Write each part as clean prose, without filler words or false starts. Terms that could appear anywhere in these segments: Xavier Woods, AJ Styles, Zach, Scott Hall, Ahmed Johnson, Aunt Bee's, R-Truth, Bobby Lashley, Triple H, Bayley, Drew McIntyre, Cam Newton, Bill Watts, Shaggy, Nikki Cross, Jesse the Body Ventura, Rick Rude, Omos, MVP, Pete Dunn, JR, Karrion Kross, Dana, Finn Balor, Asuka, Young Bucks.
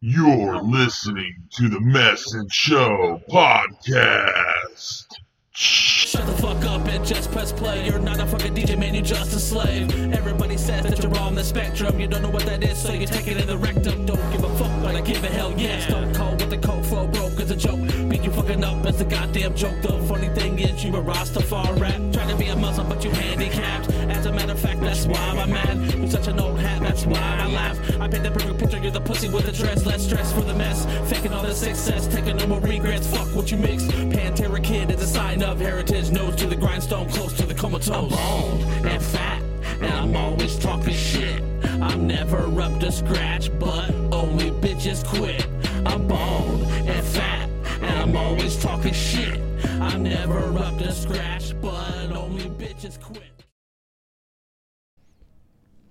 You're listening to the Mess and Show podcast. Shut the fuck up and just press play. You're not a fucking DJ, man, you're just a slave. Everybody says that you're on the spectrum. You don't know what that is, so you take it in the rectum. Don't give a fuck, but I give a hell yes. Don't call with the cold flow, broke as a joke. Beat you fucking up as a goddamn joke. The funny thing is you a Rastafari rap. Trying to be a Muslim, but you handicapped. As a matter of fact, that's why I'm mad. You're such an old hat, that's why I laugh. I paint the perfect picture, you're the pussy with a dress. Less stress for the mess, faking all the success. Taking no more regrets, fuck what you mix. Pantera kid is a sign of heritage, nose to the grindstone, close to the comatose. I'm old and fat, and I'm always talking shit. I'm never up to scratch, but only bitches quit. I'm bald and fat, and I'm always talking shit. I'm never up to scratch, but only bitches quit.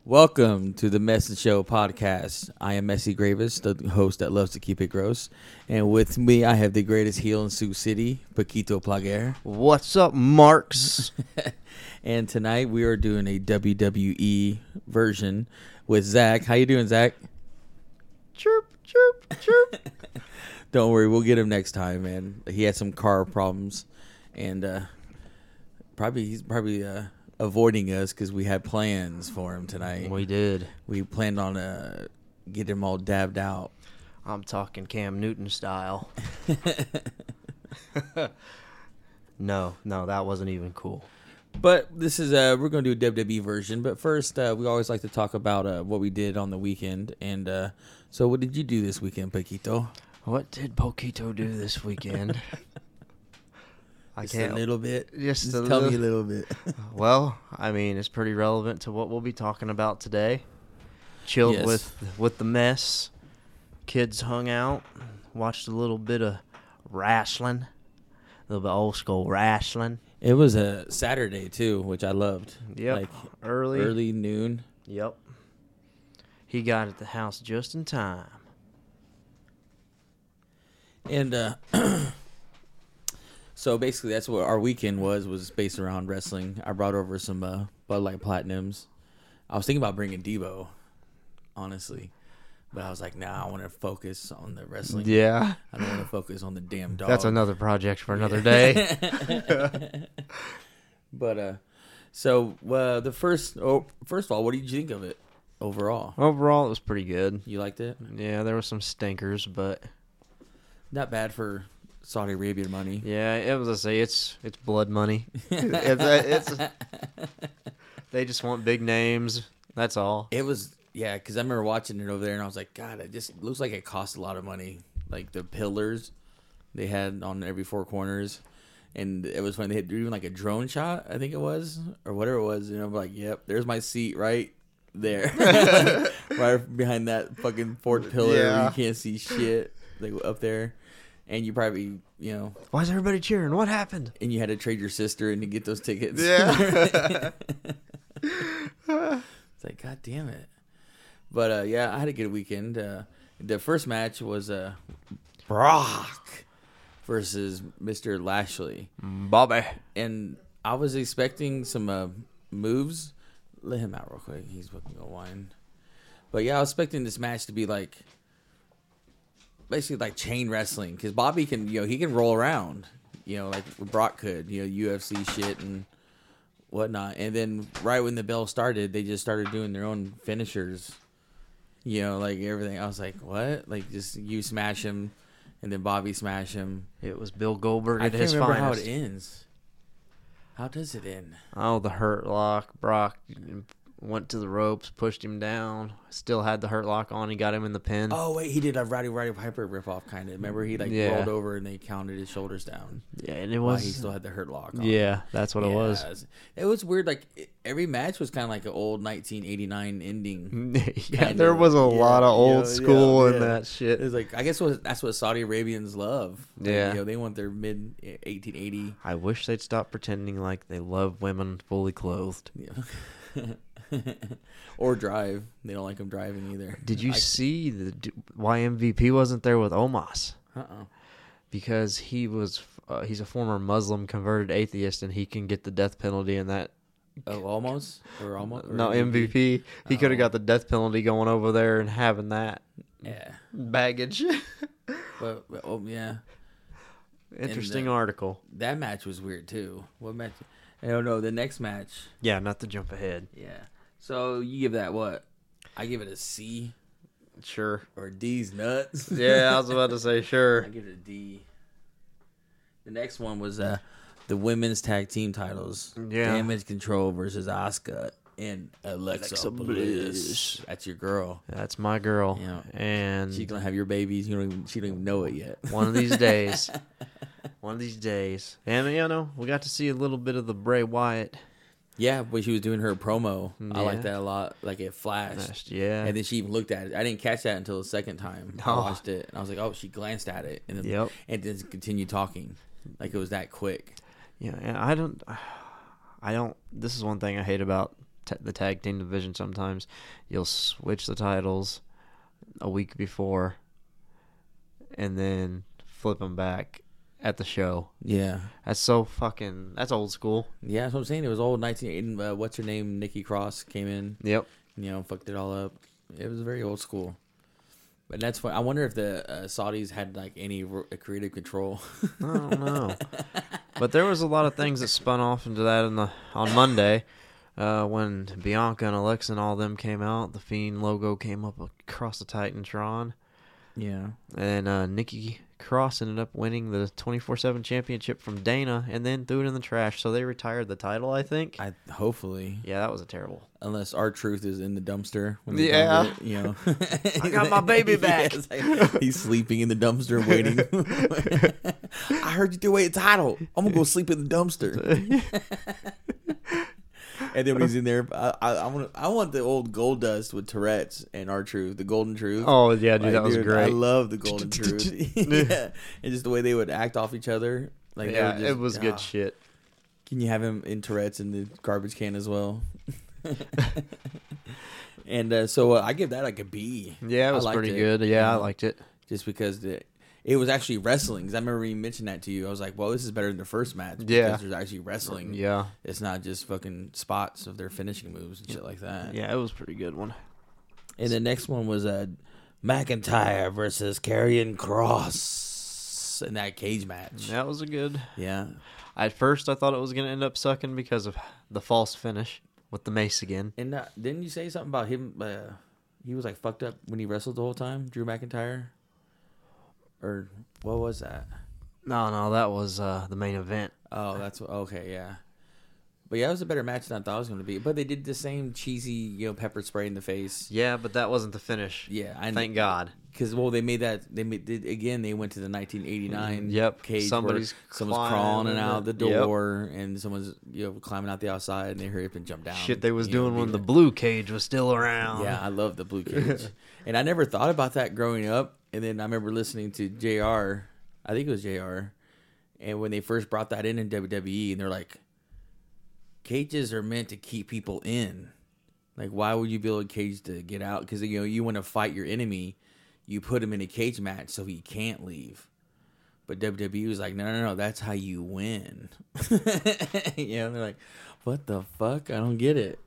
Welcome to the Mess and Show podcast. I am Messy Gravis, the host that loves to keep it gross. And with me, I have the greatest heel in Sioux City, Paquito Plaguer. What's up, Marks? And tonight we are doing a WWE version with Zach. How you doing, Zach? Chirp, chirp, chirp. Don't worry, we'll get him next time, man. He had some car problems, and he's probably avoiding us because we had plans for him tonight. We did. We planned on getting him all dabbed out. I'm talking Cam Newton style. No, that wasn't even cool. But this is we're going to do a WWE version. But first, we always like to talk about what we did on the weekend. And so, what did you do this weekend, Paquito? What did Paquito do this weekend? Just tell me a little bit. Well, I mean, it's pretty relevant to what we'll be talking about today. Chilled with the mess. Kids hung out. Watched a little bit of wrestling. A little bit old school wrestling. It was a Saturday, too, which I loved. Yep. Like early noon. Yep. He got at the house just in time. And, So basically, that's what our weekend was based around wrestling. I brought over some Bud Light Platinums. I was thinking about bringing Debo, honestly. But I was like, nah, I want to focus on the wrestling. Yeah. I don't want to focus on the damn dog. That's another project for another day. But first of all, what did you think of it overall? Overall, it was pretty good. You liked it? Yeah, there were some stinkers, but not bad for Saudi Arabian money. Yeah, I was gonna say it's blood money. They just want big names. That's all. It was because I remember watching it over there and I was like, God, it just looks like it costs a lot of money. Like the pillars they had on every four corners, and it was funny. They had even like a drone shot, I think it was, or whatever it was. You know, I'm like, yep, there's my seat right there, right behind that fucking fourth pillar. Yeah. Where you can't see shit. They were up there. And you probably, why is everybody cheering? What happened? And you had to trade your sister in to get those tickets. Yeah. It's like, God damn it. But, I had a good weekend. The first match was Brock versus Mr. Lashley. Bobby. And I was expecting some moves. Let him out real quick. He's fucking going to whine. But, yeah, I was expecting this match to be like, basically like chain wrestling, because Bobby can, he can roll around, like Brock could, UFC shit and whatnot. And then right when the bell started, they just started doing their own finishers, like everything. I was like, what? Like just you smash him, and then Bobby smash him. It was Bill Goldberg at his finest. I can't remember how it ends. How does it end? Oh, the Hurt Lock. Brock went to the ropes, pushed him down, still had the Hurt Lock on, he got him in the pin. Oh, wait, he did a Roddy Piper ripoff, kind of. Remember, he rolled over and they counted his shoulders down. Yeah, and it was... he still had the Hurt Lock on. Yeah, that's what it was. It was weird, every match was kind of like an old 1989 ending. Yeah, there was a lot of old school in that shit. It was I guess that's what Saudi Arabians love. Yeah. They want their mid-1880. I wish they'd stop pretending like they love women fully clothed. Yeah. Or drive. They don't like him driving either. Did you see why MVP wasn't there with Omos? Uh-oh. Because he was he's a former Muslim converted atheist, and he can get the death penalty in that. Oh, almost? Or almost? No, MVP. He could have got the death penalty going over there and having that. yeah, baggage. But oh, yeah. Interesting article. That match was weird too. What match? I don't know. The next match. Yeah, not to jump ahead. Yeah. So you give that what? I give it a C. Sure. Or D's nuts. Yeah, I was about to say sure. I give it a D. The next one was the women's tag team titles. Yeah. Damage Control versus Asuka and Alexa Bliss. That's your girl. That's my girl. Yeah. And she's gonna have your babies. She don't even know it yet. One of these days. And you know, we got to see a little bit of the Bray Wyatt. Yeah, when she was doing her promo. Yeah. I like that a lot. Like it flashed. Yeah. And then she even looked at it. I didn't catch that until the second time I watched it. And I was like, oh, she glanced at it. And then, and then continued talking. Like it was that quick. Yeah, and I don't. This is one thing I hate about the tag team division sometimes. You'll switch the titles a week before and then flip them back at the show. Yeah. That's so fucking... That's old school. Yeah, that's what I'm saying. It was old 1980... what's her name? Nikki Cross came in. Yep. You know, fucked it all up. It was very old school. But that's what... I wonder if the Saudis had, like, any creative control. I don't know. But there was a lot of things that spun off into that on Monday. When Bianca and Alexa and all them came out, the Fiend logo came up across the Titantron. Yeah. And Nikki Cross ended up winning the 24/7 championship from Dana and then threw it in the trash. So they retired the title, I think. Hopefully. Yeah, that was a terrible. Unless R-Truth is in the dumpster. When yeah. It, you know. I got my baby back. Yeah, like, he's sleeping in the dumpster waiting. I heard you threw away a title. I'm going to go sleep in the dumpster. And then he's in there. I want the old Goldust with Tourette's and R-Truth, the Golden Truth. Oh, yeah, dude, like, that was great. I love the Golden Truth. Yeah. And just the way they would act off each other. Like, yeah, just, it was good shit. Can you have him in Tourette's in the garbage can as well? And so I give that like a B. Yeah, it was pretty good. Yeah, I liked it. Just because it was actually wrestling. Because I remember when you mentioned that to you. I was like, well, this is better than the first match. Because there's actually wrestling. Yeah. It's not just fucking spots of their finishing moves and shit like that. Yeah, it was a pretty good one. And the next one was McIntyre versus Karrion Kross in that cage match. That was a good. Yeah. At first, I thought it was going to end up sucking because of the false finish with the mace again. And didn't you say something about him? He was like fucked up when he wrestled the whole time, Drew McIntyre? Or what was that? No, that was the main event. Oh, that's okay, yeah. But yeah, it was a better match than I thought it was going to be. But they did the same cheesy, you know, pepper spray in the face. Yeah, but that wasn't the finish. Yeah, thank God. Because they made that. They went to the 1989. Yep. Cage someone's crawling out the door, and someone's climbing out the outside, and they hurry up and jump down. Shit, they was doing when the blue cage was still around. Yeah, I love the blue cage, and I never thought about that growing up. And then I remember listening to JR, I think it was JR, and when they first brought that in WWE, and they're like, cages are meant to keep people in. Like, why would you build a cage to get out? Because, you want to fight your enemy, you put him in a cage match so he can't leave. But WWE was like, no, that's how you win. And they're like, what the fuck? I don't get it.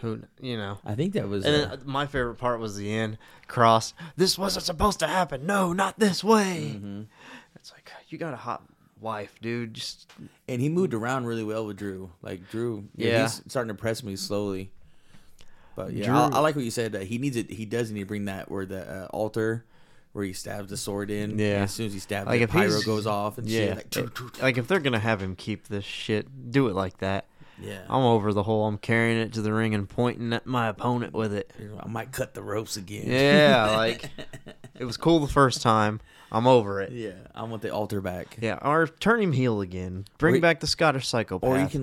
I think that was... And then my favorite part was the end. Cross, this wasn't supposed to happen. No, not this way. Mm-hmm. It's like, you got a hot wife, dude. And he moved around really well with Drew. Like, Drew, he's starting to impress me slowly. But yeah, Drew, I like what you said. He does need to bring that where the altar... where he stabs the sword in. Yeah. As soon as he stabs it, the pyro goes off and shit. Like, if they're going to have him keep this shit, do it like that. Yeah. I'm over the whole I'm carrying it to the ring and pointing at my opponent with it. I might cut the ropes again. Yeah, like, it was cool the first time. I'm over it. Yeah, I want the altar back. Yeah, or turn him heel again. Bring back the Scottish psychopath. Or you can,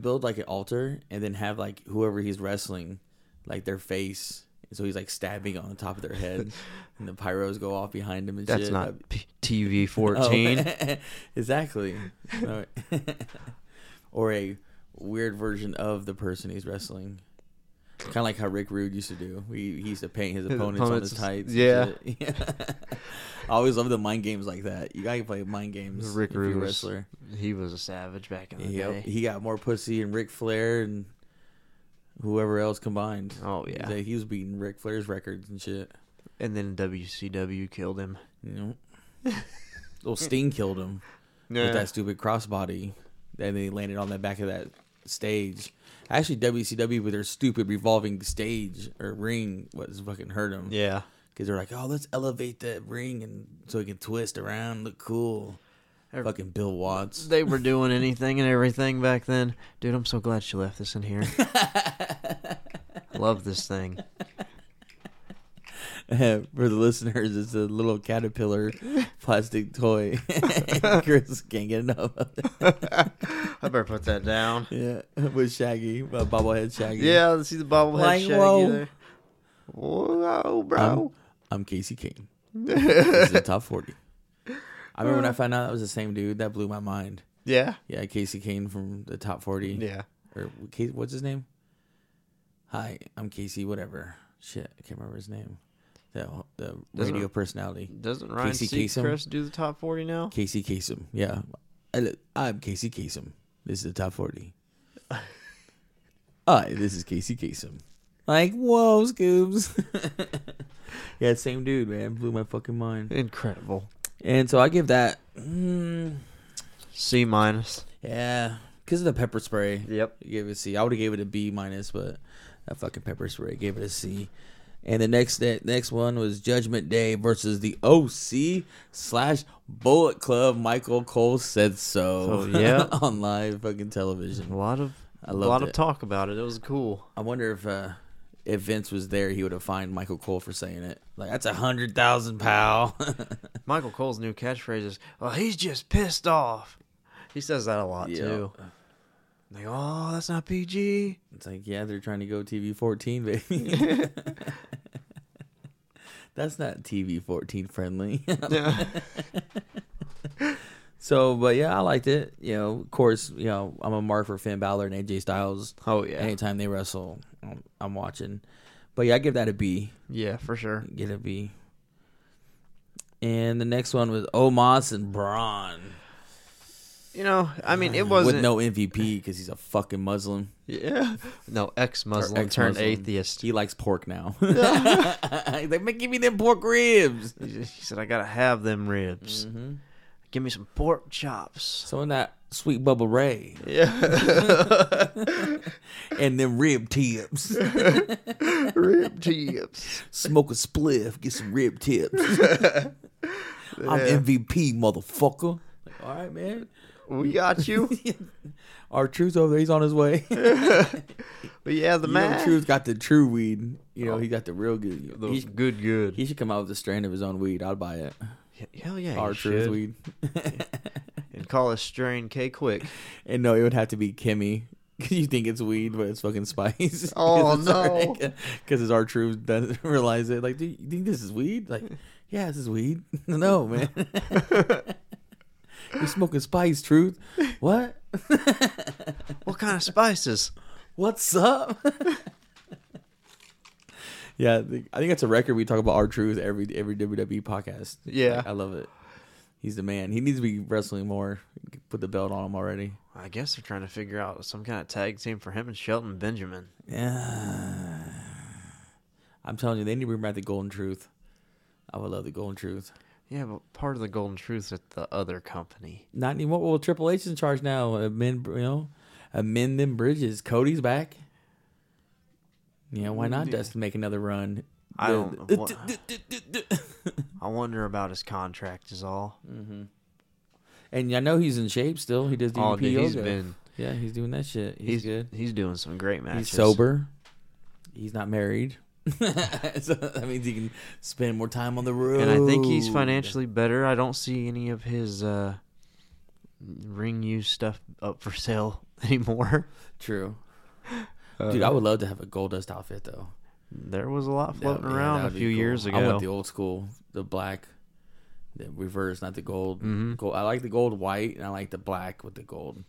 build, an altar and then have, whoever he's wrestling, their face... So he's stabbing on the top of their head, and the pyros go off behind him and shit. That's not TV-14. Exactly. Or a weird version of the person he's wrestling. Kind of like how Rick Rude used to do. He used to paint his opponents on his tights. Yeah. I always love the mind games like that. You got to play mind games. Rick Rude, wrestler. He was a savage back in the day. He got more pussy than Ric Flair and... whoever else combined. Oh, yeah. He was beating Ric Flair's records and shit. And then WCW killed him. Nope. Well, Sting killed him with that stupid crossbody. And then he landed on the back of that stage. Actually, WCW with their stupid revolving stage or ring was fucking hurt him. Yeah. Because they're like, oh, let's elevate that ring and so it can twist around and look cool. Fucking Bill Watts. They were doing anything and everything back then. Dude, I'm so glad she left this in here. Love this thing. For the listeners, it's a little caterpillar plastic toy. Chris can't get enough of it. I better put that down. Yeah, with Shaggy, bobblehead Shaggy. Yeah, let's see the bobblehead Shaggy there. Whoa, bro. I'm Casey Kasem. This is the top 40. I remember when I found out that was the same dude. That blew my mind. Yeah? Yeah, Casey Kasem from the top 40. Yeah. Or what's his name? Hi, I'm Casey whatever. Shit, I can't remember his name. The radio personality. Doesn't Ryan Seacrest do the top 40 now? Casey Kasem, yeah. I'm Casey Kasem. This is the top 40. Hi, this is Casey Kasem. Like, whoa, Scoobs. Yeah, same dude, man. Blew my fucking mind. Incredible. And so I give that C minus. Yeah, because of the pepper spray. Yep. I gave it a C. I would have gave it a B minus, but that fucking pepper spray gave it a C. And the next one was Judgment Day versus the OC / Bullet Club. Michael Cole said so. So yeah, on live fucking television. A lot of talk about it. It was cool. I wonder if Vince was there, he would have fined Michael Cole for saying it. Like, that's 100,000, pal. Michael Cole's new catchphrase is, "Well, he's just pissed off." He says that a lot too. Like, oh, that's not PG. It's like, yeah, they're trying to go TV-14, baby. That's not TV-14 friendly. Yeah. So, but yeah, I liked it. You know, of course, you know, I'm a mark for Finn Balor and AJ Styles. Oh yeah. Anytime they wrestle, I'm watching. But yeah, I give that a B. Yeah, for sure. Get a B. And the next one was Omos and Braun. You know, I mean, it wasn't... With no MVP because he's a fucking Muslim. Yeah. No, ex-Muslim turned atheist. He likes pork now. He's like, give me them pork ribs. He said, I got to have them ribs. Mm-hmm. Give me some pork chops. So in that sweet Bubba Ray. Yeah. And them rib tips. Rib tips. Smoke a spliff, get some rib tips. Yeah. I'm MVP, motherfucker. Like, all right, man. We got you. R-Truth over there, he's on his way. But yeah, the man. R-Truth got the true weed. You know, he got the real good. He's good. He should come out with a strand of his own weed. I'd buy it. Hell yeah, R-Truth weed. And call a strain K-Quick. And no, it would have to be Kimmy. You think it's weed, but it's fucking spice. Oh, no. Because his R-Truth doesn't realize it. Like, do you think this is weed? Like, yeah, this is weed. No, man. You're smoking spice, Truth. What? What kind of spices? What's up? Yeah, I think that's a record. We talk about R-Truth every WWE podcast. Yeah. Like, I love it. He's the man. He needs to be wrestling more. Put the belt on him already. I guess they're trying to figure out some kind of tag team for him and Shelton Benjamin. Yeah. I'm telling you, they need to bring back the Golden Truth. I would love the Golden Truth. Yeah, but part of the Golden Truth at the other company. Not anymore. Well, Triple H is in charge now. Amend them bridges. Cody's back. Yeah, why not just make another run? I don't know. I wonder about his contract is all. Mm-hmm. And I know he's in shape still. He does the EP yoga. He's been, yeah, he's doing that shit. He's good. He's doing some great matches. He's sober. He's not married. So that means he can spend more time on the road. And I think he's financially better. I don't see any of his ring use stuff up for sale anymore. True. Dude, I would love to have a Goldust outfit, though. There was a lot floating around a few years ago. I want the old school, the black, the reverse, not the gold. Mm-hmm. Gold. I like the gold white, and I like the black with the gold,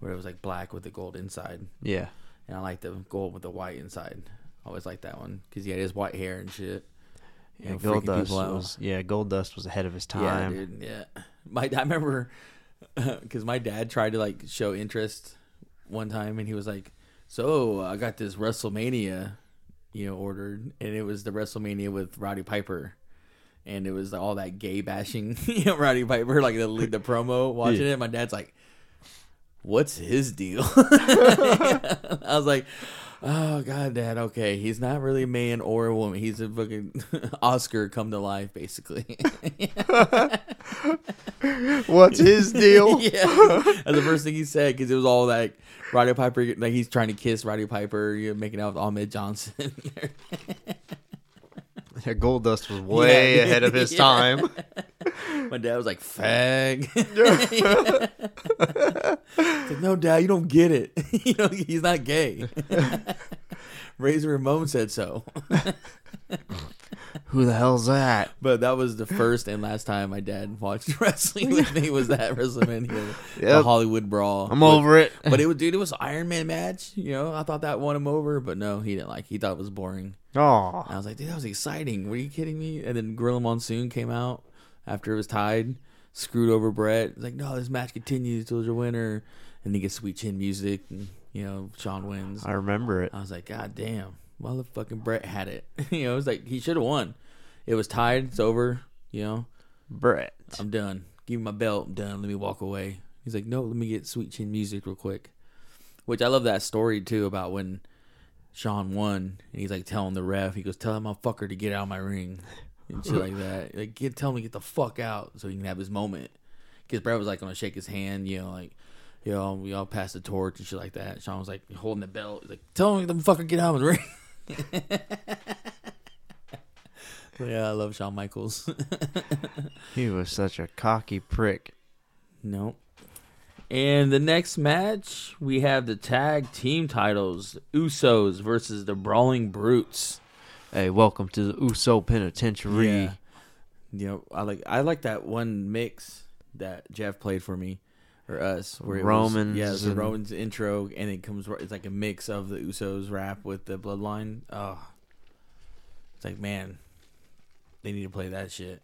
where it was like black with the gold inside. Yeah. And I like the gold with the white inside. Always like that one because he had his white hair and shit. Yeah, and Goldust was ahead of his time. Yeah, dude, yeah. I remember because my dad tried to like show interest one time, and he was like, "So I got this WrestleMania you know, ordered, and it was the WrestleMania with Roddy Piper, and it was all that gay bashing, you know, Roddy Piper, like the promo, watching it. My dad's like, "What's his deal?" I was like, "Oh God, Dad, okay, he's not really a man or a woman. He's a fucking Oscar come to life, basically." What's his deal? Yeah, that's the first thing he said, because it was all like Roddy Piper, like he's trying to kiss Roddy Piper, you know, making out with Ahmed Johnson. Yeah, Goldust was way ahead of his time. My dad was like, "Fag." Like, "No, Dad, you don't get it. You know, he's not gay. Razor Ramon said so." Who the hell's that? But that was the first and last time my dad watched wrestling with me, was that WrestleMania, the Hollywood Brawl. I'm over it. But it was, dude, it was an Iron Man match. You know, I thought that won him over, but no, he didn't like. He thought it was boring. Oh, I was like, dude, that was exciting. Were you kidding me? And then Gorilla Monsoon came out after it was tied, screwed over Brett. It's like, no, this match continues till your winner, and he gets sweet chin music, and you know, Shawn wins. I remember it. I was like, God damn, motherfucking Brett had it. You know, it was like he should have won. It was tied. It's over. You know, Brett, I'm done. Give me my belt. I'm done. Let me walk away. He's like, no, let me get sweet chin music real quick. Which I love that story too, about when Shawn won, and he's like telling the ref, he goes, "Tell that motherfucker to get out of my ring." And shit like that. Like, tell him to get the fuck out so he can have his moment. Because Brett was like going to shake his hand, you know, like, you know, we all pass the torch and shit like that. Shawn was like holding the belt. He's like, tell him to fucking get out of the ring. Yeah, I love Shawn Michaels. He was such a cocky prick. Nope. And the next match, we have the tag team titles, Usos versus the Brawling Brutes. Hey, welcome to the Uso Penitentiary. Yeah. You know, I like that one mix that Jeff played for me, or us. Where Romans. Yeah, the Romans intro, and it's like a mix of the Usos rap with the Bloodline. Oh, it's like, man, they need to play that shit.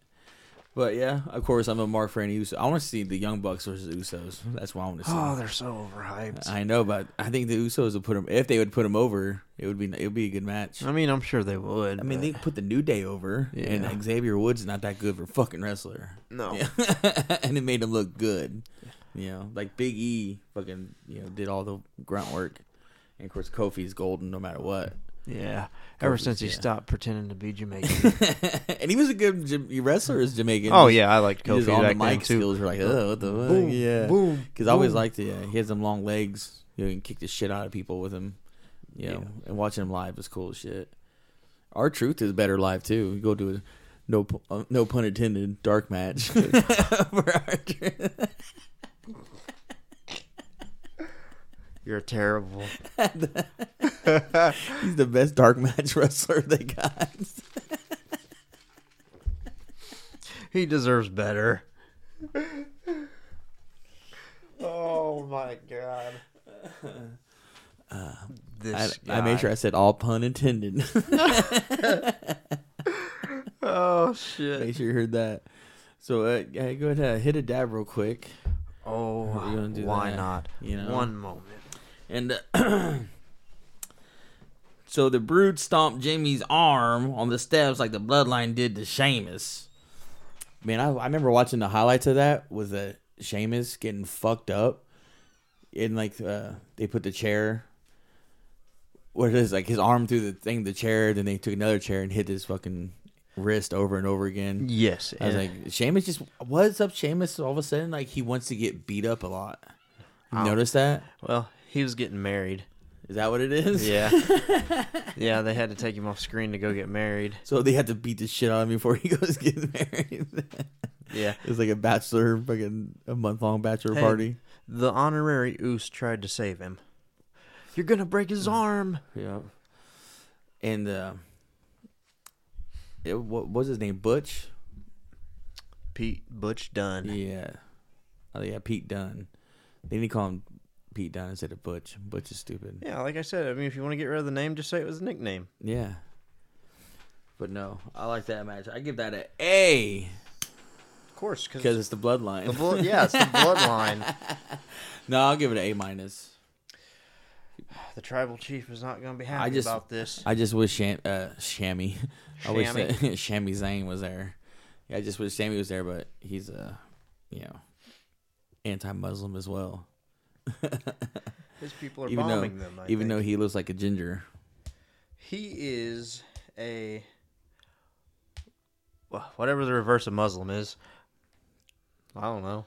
But yeah, of course, I'm a mark for any Usos. I want to see the Young Bucks versus Usos. That's what I want to see. Oh, they're so overhyped. I know, but I think the Usos would put them. If they would put them over, it would be a good match. I mean, I'm sure they would. I mean, they put the New Day over, and like, Xavier Woods is not that good for a fucking wrestler. No, yeah. And it made him look good. You know, like Big E, fucking, you know, did all the grunt work, and of course, Kofi's golden no matter what. Yeah, ever since he stopped pretending to be Jamaican. And he was a good wrestler as Jamaican. Oh, yeah, I liked Kofi. His on-the-mic skills were like, oh, what the fuck? Boom, yeah. Because I always liked it. Yeah. He has them long legs. You know, he can kick the shit out of people with him. You know, and watching him live was cool as shit. R-Truth is better live, too. You go to a, no pun intended, dark match. For R-Truth. You're terrible. He's the best dark match wrestler they got. He deserves better. Oh my God. I made sure I said all pun intended. Oh shit. Make sure you heard that. So go ahead and hit a dab real quick. Oh, why not? You know? One moment. And so the Brood stomped Jimmy's arm on the steps like the Bloodline did to Seamus. Man, I remember watching the highlights of that with Seamus getting fucked up. And, like, they put the chair, what it is, like his arm through the thing, the chair. Then they took another chair and hit his fucking wrist over and over again. Yes. I was like, Seamus just, what's up, Seamus? All of a sudden, like, he wants to get beat up a lot. You notice that? Well, he was getting married. Is that what it is? Yeah. Yeah, they had to take him off screen to go get married. So they had to beat the shit out of him before he goes get married. Yeah. It was like a bachelor, fucking a month-long bachelor party. The honorary Oos tried to save him. You're going to break his arm. Yeah. And what was his name? Butch? Butch Dunn. Yeah. Oh, yeah, Pete Dunn. They need to call him Pete Dunn instead of Butch. Butch is stupid. Yeah, like I said, I mean, if you want to get rid of the name, just say it was a nickname. Yeah. But no, I like that match. I give that an A. Of course. Because it's the Bloodline. It's the Bloodline. No, I'll give it an A-. The tribal chief is not going to be happy about this. I just wish Shammy. I wish that Shammy Zayn was there. Yeah, I just wish Shammy was there, but he's anti-Muslim as well. His people are bombing them. Even though he looks like a ginger, he is a whatever the reverse of Muslim is. I don't know.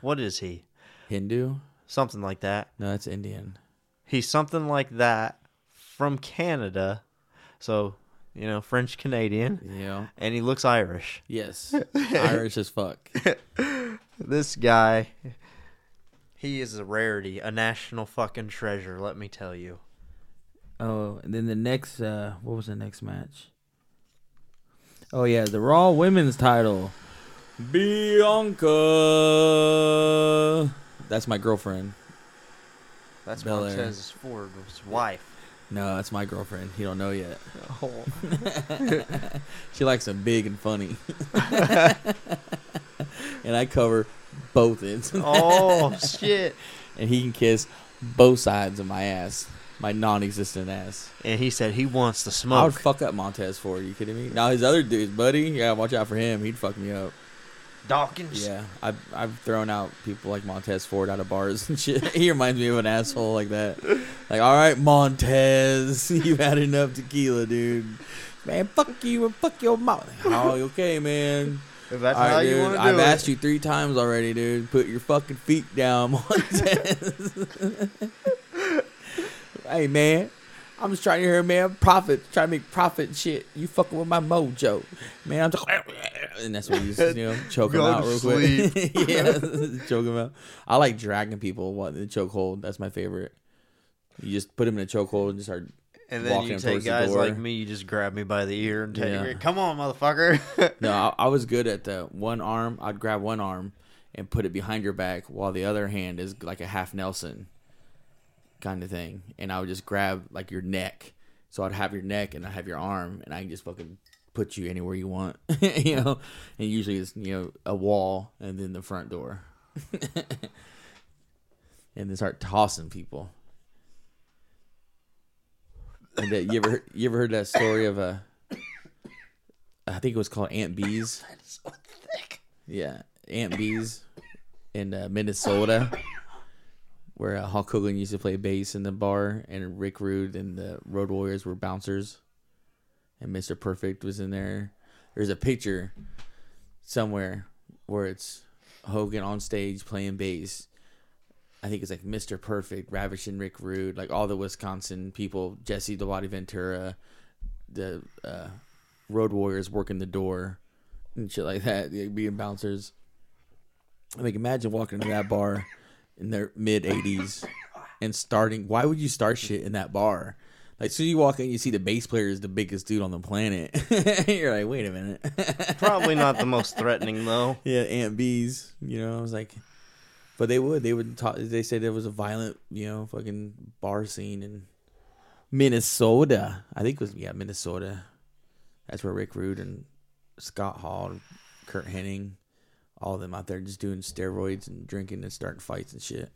What is he? Hindu? Something like that. No, that's Indian. He's something like that from Canada. So, French Canadian. Yeah. And he looks Irish. Yes. Irish as fuck. This guy, he is a rarity, a national fucking treasure, let me tell you. Oh, and then the next, what was the next match? Oh, yeah, the Raw Women's title. Bianca. That's my girlfriend. That's Belair. Montez Ford's wife. No, that's my girlfriend. You don't know yet. Oh. She likes them big and funny. And I cover both ends. Oh, shit. And he can kiss both sides of my ass. My non-existent ass. And he said he wants the smoke. I would fuck up Montez Ford. Are you kidding me? Now his other dude's buddy. Yeah, watch out for him. He'd fuck me up. Dawkins. Yeah, I've thrown out people like Montez Ford out of bars and shit. He reminds me of an asshole like that. Like, all right, Montez, you've had enough tequila, dude. Man, fuck you and fuck your mouth. Oh, okay, man. If that's all right, how dude, you want to do I've it. Asked you 3 times already, dude. Put your fucking feet down, Montez. Hey, man. I'm just trying to hear, man, trying to make profit and shit. You fucking with my mojo. Man, I'm talking. And that's what you just, choke him out real quick. Yeah, choke him out. I like dragging people in the choke hold. That's my favorite. You just put him in a choke hold and just start walking towards the door. And then you take guys like me, you just grab me by the ear and take me, come on, motherfucker. No, I was good at the one arm. I'd grab one arm and put it behind your back while the other hand is like a half Nelson kind of thing, and I would just grab like your neck, so I'd have your neck and I have your arm, and I can just fucking put you anywhere you want, And usually it's a wall and then the front door, and then start tossing people. And you ever heard that story of I think it was called Aunt Bee's. That's so thick. Yeah, Aunt Bee's in Minnesota. Where Hulk Hogan used to play bass in the bar, and Rick Rude and the Road Warriors were bouncers, and Mr. Perfect was in there. There's a picture somewhere where it's Hogan on stage playing bass. I think it's like Mr. Perfect, Ravishing Rick Rude, like all the Wisconsin people, Jesse the Body Ventura, the Road Warriors working the door and shit like that, being bouncers. I mean, imagine walking into that bar in their mid-80s and starting. Why would you start shit in that bar? Like, so you walk in, you see the bass player is the biggest dude on the planet. You're like, wait a minute. Probably not the most threatening, though. Yeah, Aunt Bees. I was like, but they would. They would talk. They said there was a violent, fucking bar scene in Minnesota. I think it was, Minnesota. That's where Rick Rude and Scott Hall and Kurt Hennig, all of them out there just doing steroids and drinking and starting fights and shit.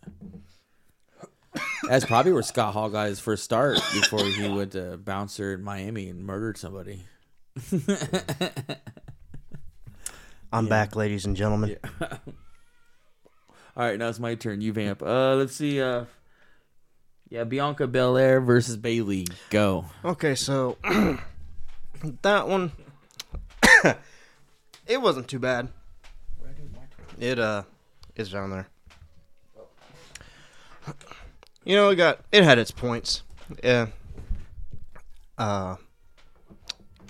That's probably where Scott Hall got his first start before he went to bouncer in Miami and murdered somebody. I'm back, ladies and gentlemen. Yeah. All right, now it's my turn. You vamp. Let's see. Bianca Belair versus Bayley. Go. Okay, so that one, it wasn't too bad. It is down there. It had its points. Yeah.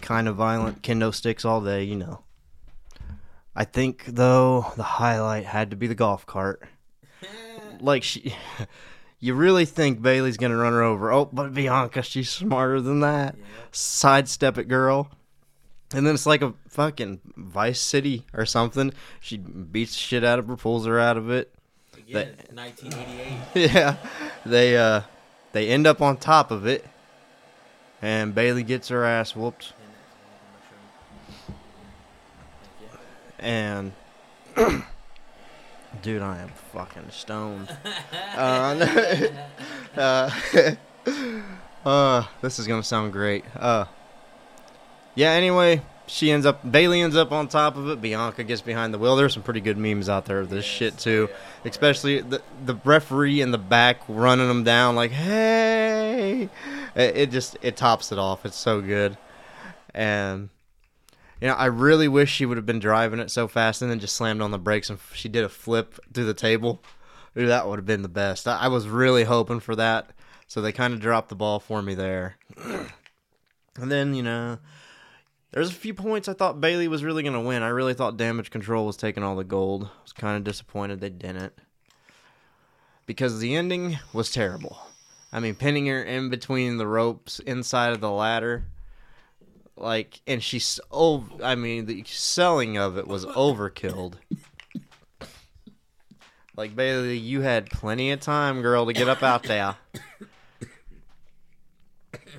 Kind of violent, kendo sticks all day, I think though the highlight had to be the golf cart. Like you really think Bailey's gonna run her over? Oh, but Bianca, she's smarter than that. Yeah. Sidestep it, girl. And then it's like a fucking Vice City or something. She beats the shit out of her, pulls her out of it. Again, 1988. Yeah. They end up on top of it. And Bailey gets her ass whooped. And dude, I am fucking stoned. This is going to sound great. Yeah, anyway, Bayley ends up on top of it. Bianca gets behind the wheel. There's some pretty good memes out there of this shit, too. Yeah. Especially the referee in the back running them down like, hey. It tops it off. It's so good. And, you know, I really wish she would have been driving it so fast and then just slammed on the brakes and she did a flip through the table. Dude, that would have been the best. I was really hoping for that. So they kind of dropped the ball for me there. And then, you know, there's a few points I thought Bayley was really going to win. I really thought Damage Control was taking all the gold. I was kind of disappointed they didn't. Because the ending was terrible. I mean, pinning her in between the ropes inside of the ladder. Like, and she's, the selling of it was overkilled. Like, Bayley, you had plenty of time, girl, to get up out there.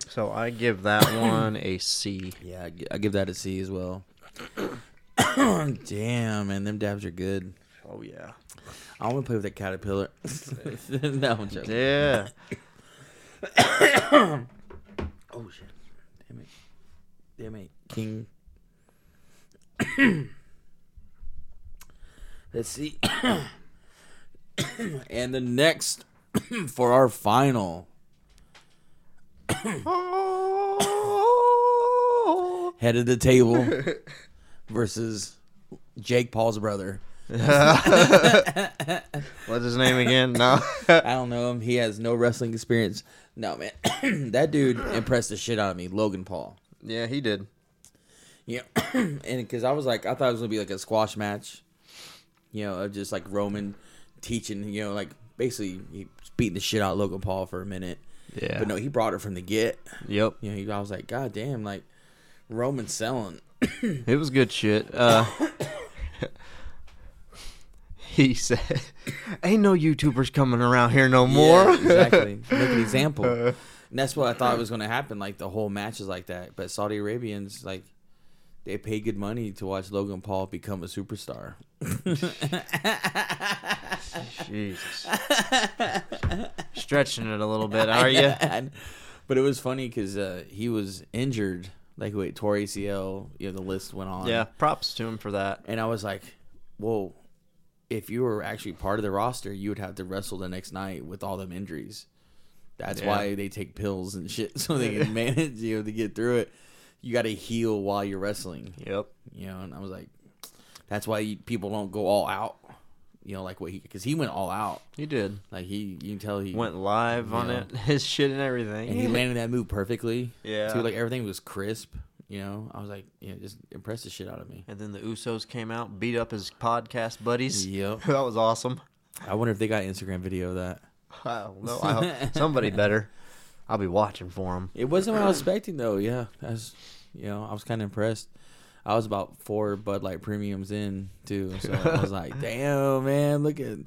So I give that one a C. Yeah, I give that a C as well. Damn, man, them dabs are good. Oh, yeah. I want to play with that caterpillar. That one joke. Yeah. Oh, shit. Damn it. King. Let's see. And the next for our final. Head of the table versus Jake Paul's brother. What's his name again? No, I don't know him. He has no wrestling experience. No, man, that dude impressed the shit out of me. Logan Paul. Yeah, he did. Yeah, and because I thought it was gonna be like a squash match, you know, of just like Roman teaching, you know, like basically he beating the shit out of Logan Paul for a minute. Yeah. But no, he brought it from the get. Yep. You know, I was like, God damn, like, Roman selling. It was good shit. He said, ain't no YouTubers coming around here no more. Yeah, exactly. Make an example. And that's what I thought was going to happen. Like, the whole match is like that. But Saudi Arabians, like, they pay good money to watch Logan Paul become a superstar. Jesus. Stretching it a little bit, are you? But it was funny because he was injured. Like, wait, tore ACL. You know, the list went on. Yeah, props to him for that. And I was like, whoa, if you were actually part of the roster, you would have to wrestle the next night with all them injuries. That's why they take pills and shit so they can manage, you know, to get through it. You got to heal while you're wrestling. Yep. You know, and I was like, that's why people don't go all out. You know, like because he went all out. He did. Like you can tell he went live on it, his shit and everything. And he landed that move perfectly. Yeah. Too, like everything was crisp. You know, I was like, you know, just impressed the shit out of me. And then the Usos came out, beat up his podcast buddies. Yep. That was awesome. I wonder if they got an Instagram video of that. I don't know. I hope somebody better. I'll be watching for him. It wasn't what I was expecting though. Yeah, I was kind of impressed. I was about 4 Bud Light Premiums in, too. So I was like, damn, man, look at...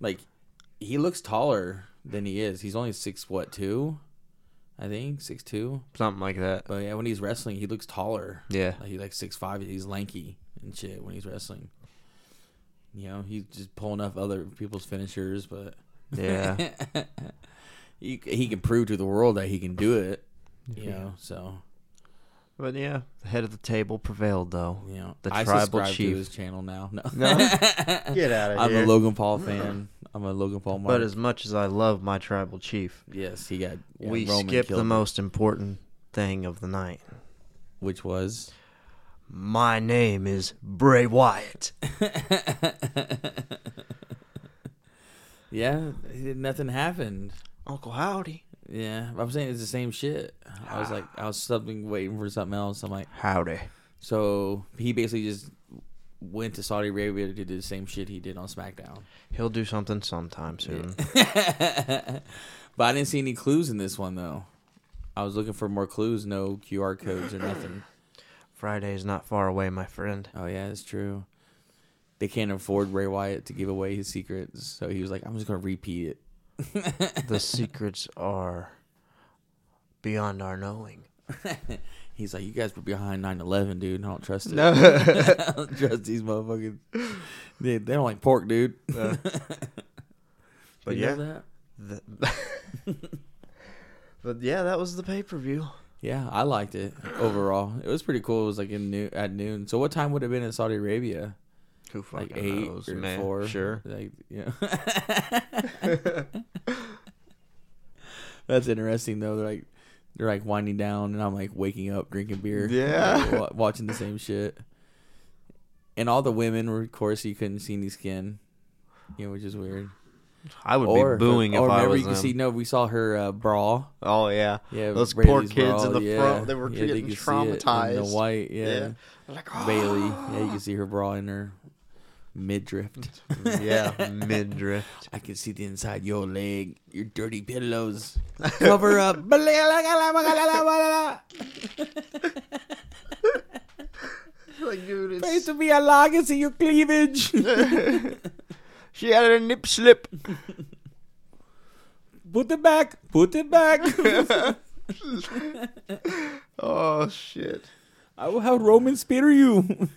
Like, he looks taller than he is. He's only 6'2", I think, 6'2". Something like that. But, yeah, when he's wrestling, he looks taller. Yeah. Like, he's like 6'5". He's lanky and shit when he's wrestling. You know, he's just pulling off other people's finishers, but... Yeah. he can prove to the world that he can do it, you know, so... But yeah, the head of the table prevailed though. You know, the tribal chief. To his channel now. No. Get out of here. I'm a Logan Paul fan. I'm a Logan Paul. But as much as I love my tribal chief, yes, he got. We skipped the most important thing of the night, which was, my name is Bray Wyatt. Yeah, nothing happened. Uncle Howdy. Yeah, I'm saying it's the same shit. I was like, waiting for something else. I'm like, howdy. So he basically just went to Saudi Arabia to do the same shit he did on SmackDown. He'll do something sometime soon. Yeah. But I didn't see any clues in this one though. I was looking for more clues, no QR codes or nothing. Friday is not far away, my friend. Oh yeah, it's true. They can't afford Bray Wyatt to give away his secrets, so he was like, I'm just gonna repeat it. The secrets are beyond our knowing. He's like, you guys were behind 9/11, dude. I don't trust it. No. I don't trust these motherfuckers. They don't like pork, dude. But you know that? But yeah, that was the pay-per-view. Yeah, I liked it overall. It was pretty cool. It was like at noon. So what time would it have been in Saudi Arabia? Who fucking like 8 knows, or man. 4? Sure. Like, you know. That's interesting though. They're like winding down and I'm like waking up drinking beer. Yeah. Like, watching the same shit. And all the women were, of course, you couldn't see any skin. You know, which is weird. I would be booing if I was you can see, no, we saw her brawl. Oh, yeah. Yeah, those Bailey's poor kids brawl, in the front. They were getting traumatized. In the white, yeah. Like, oh. Bailey. Yeah, you can see her brawl in her midriff. Yeah, midriff. I can see the inside of your leg. Your dirty pillows. Cover up. Like, dude, it's... Praise to be Allah, I can see your cleavage. She had a nip slip. Put it back. Oh, shit. I will have Roman spear you.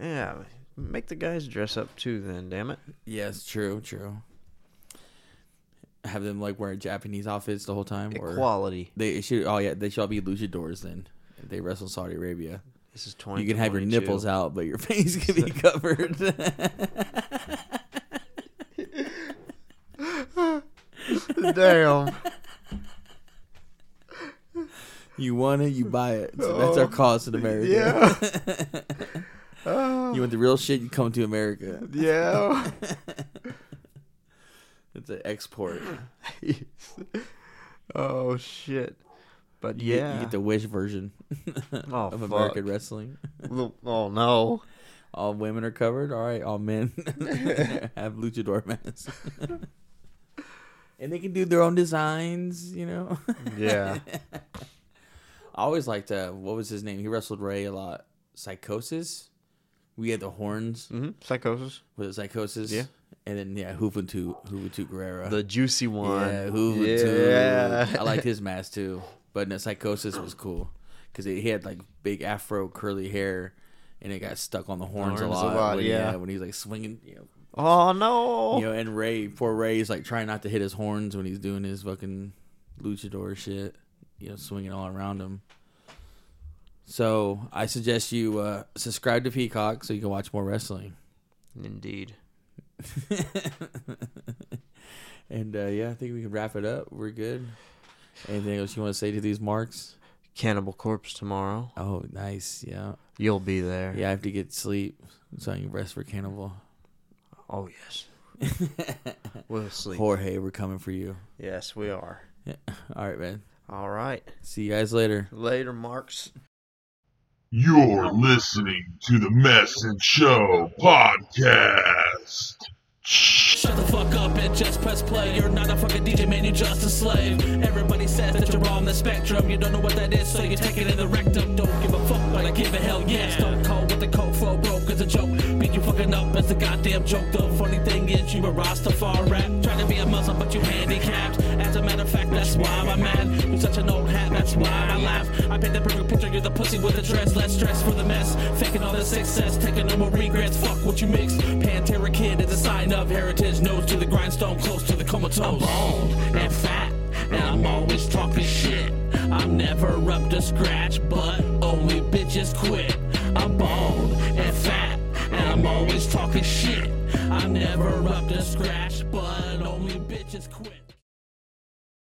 Yeah, make the guys dress up too then, damn it. Yes, true. Have them like wearing Japanese outfits the whole time. Equality. They shall be luchadors then. If they wrestle Saudi Arabia. This is 2022. You can have your nipples out, but your face can be covered. Damn. You want it, you buy it. So that's our cause in America. Yeah. You want the real shit, you come to America. Yeah. It's an export. Oh, shit. But yeah, you get the Wish version of American wrestling. Oh no! All women are covered. All right, all men have luchador masks, and they can do their own designs. You know. Yeah. I always liked what was his name? He wrestled Ray a lot. Psychosis. We had the horns. Mm-hmm. Psychosis. Was it Psychosis? Yeah. And then, yeah, Juventud Guerrera. The juicy one. Yeah, Juventud. Yeah. I liked his mask too. But no, Psychosis was cool because he had like big afro curly hair, and it got stuck on the horns a lot. When he's like swinging. You know, oh no! You know, and Ray, poor Ray, is like trying not to hit his horns when he's doing his fucking luchador shit. You know, swinging all around him. So I suggest you subscribe to Peacock so you can watch more wrestling. Indeed. And I think we can wrap it up. We're good. Anything else you want to say to these marks? Cannibal Corpse tomorrow. Oh, nice. Yeah. You'll be there. Yeah, I have to get sleep so I can rest for Cannibal. Oh, yes. We'll sleep. Jorge, we're coming for you. Yes, we are. Yeah. All right, man. All right. See you guys later. Later, marks. You're listening to the Mess and Show podcast. Shut the fuck up and just press play. You're not a fucking DJ, man, you're just a slave. Everybody says that you're on the spectrum. You don't know what that is, so you take it in the rectum. Don't give a fuck, but I give a hell yes. Don't call what they call flow broke as a joke. Beat you fucking up as a goddamn joke. The funny thing is you a Rastafari rap. Trying to be a Muslim, but you handicapped. As a matter of fact, that's why I'm mad. You're such an old hat, that's why I laugh. I paint the perfect picture, you're the pussy with a dress. Less stress for the mess, faking all the success. Taking no more regrets, fuck what you mix. Pantera Kid is a sign of heritage, nose to the grindstone, close to the comatose. I'm bald and fat, and I'm always talking shit. I'm never up to scratch, but only bitches quit. I'm bald and fat, and I'm always talking shit. I'm never up to scratch, but only bitches quit.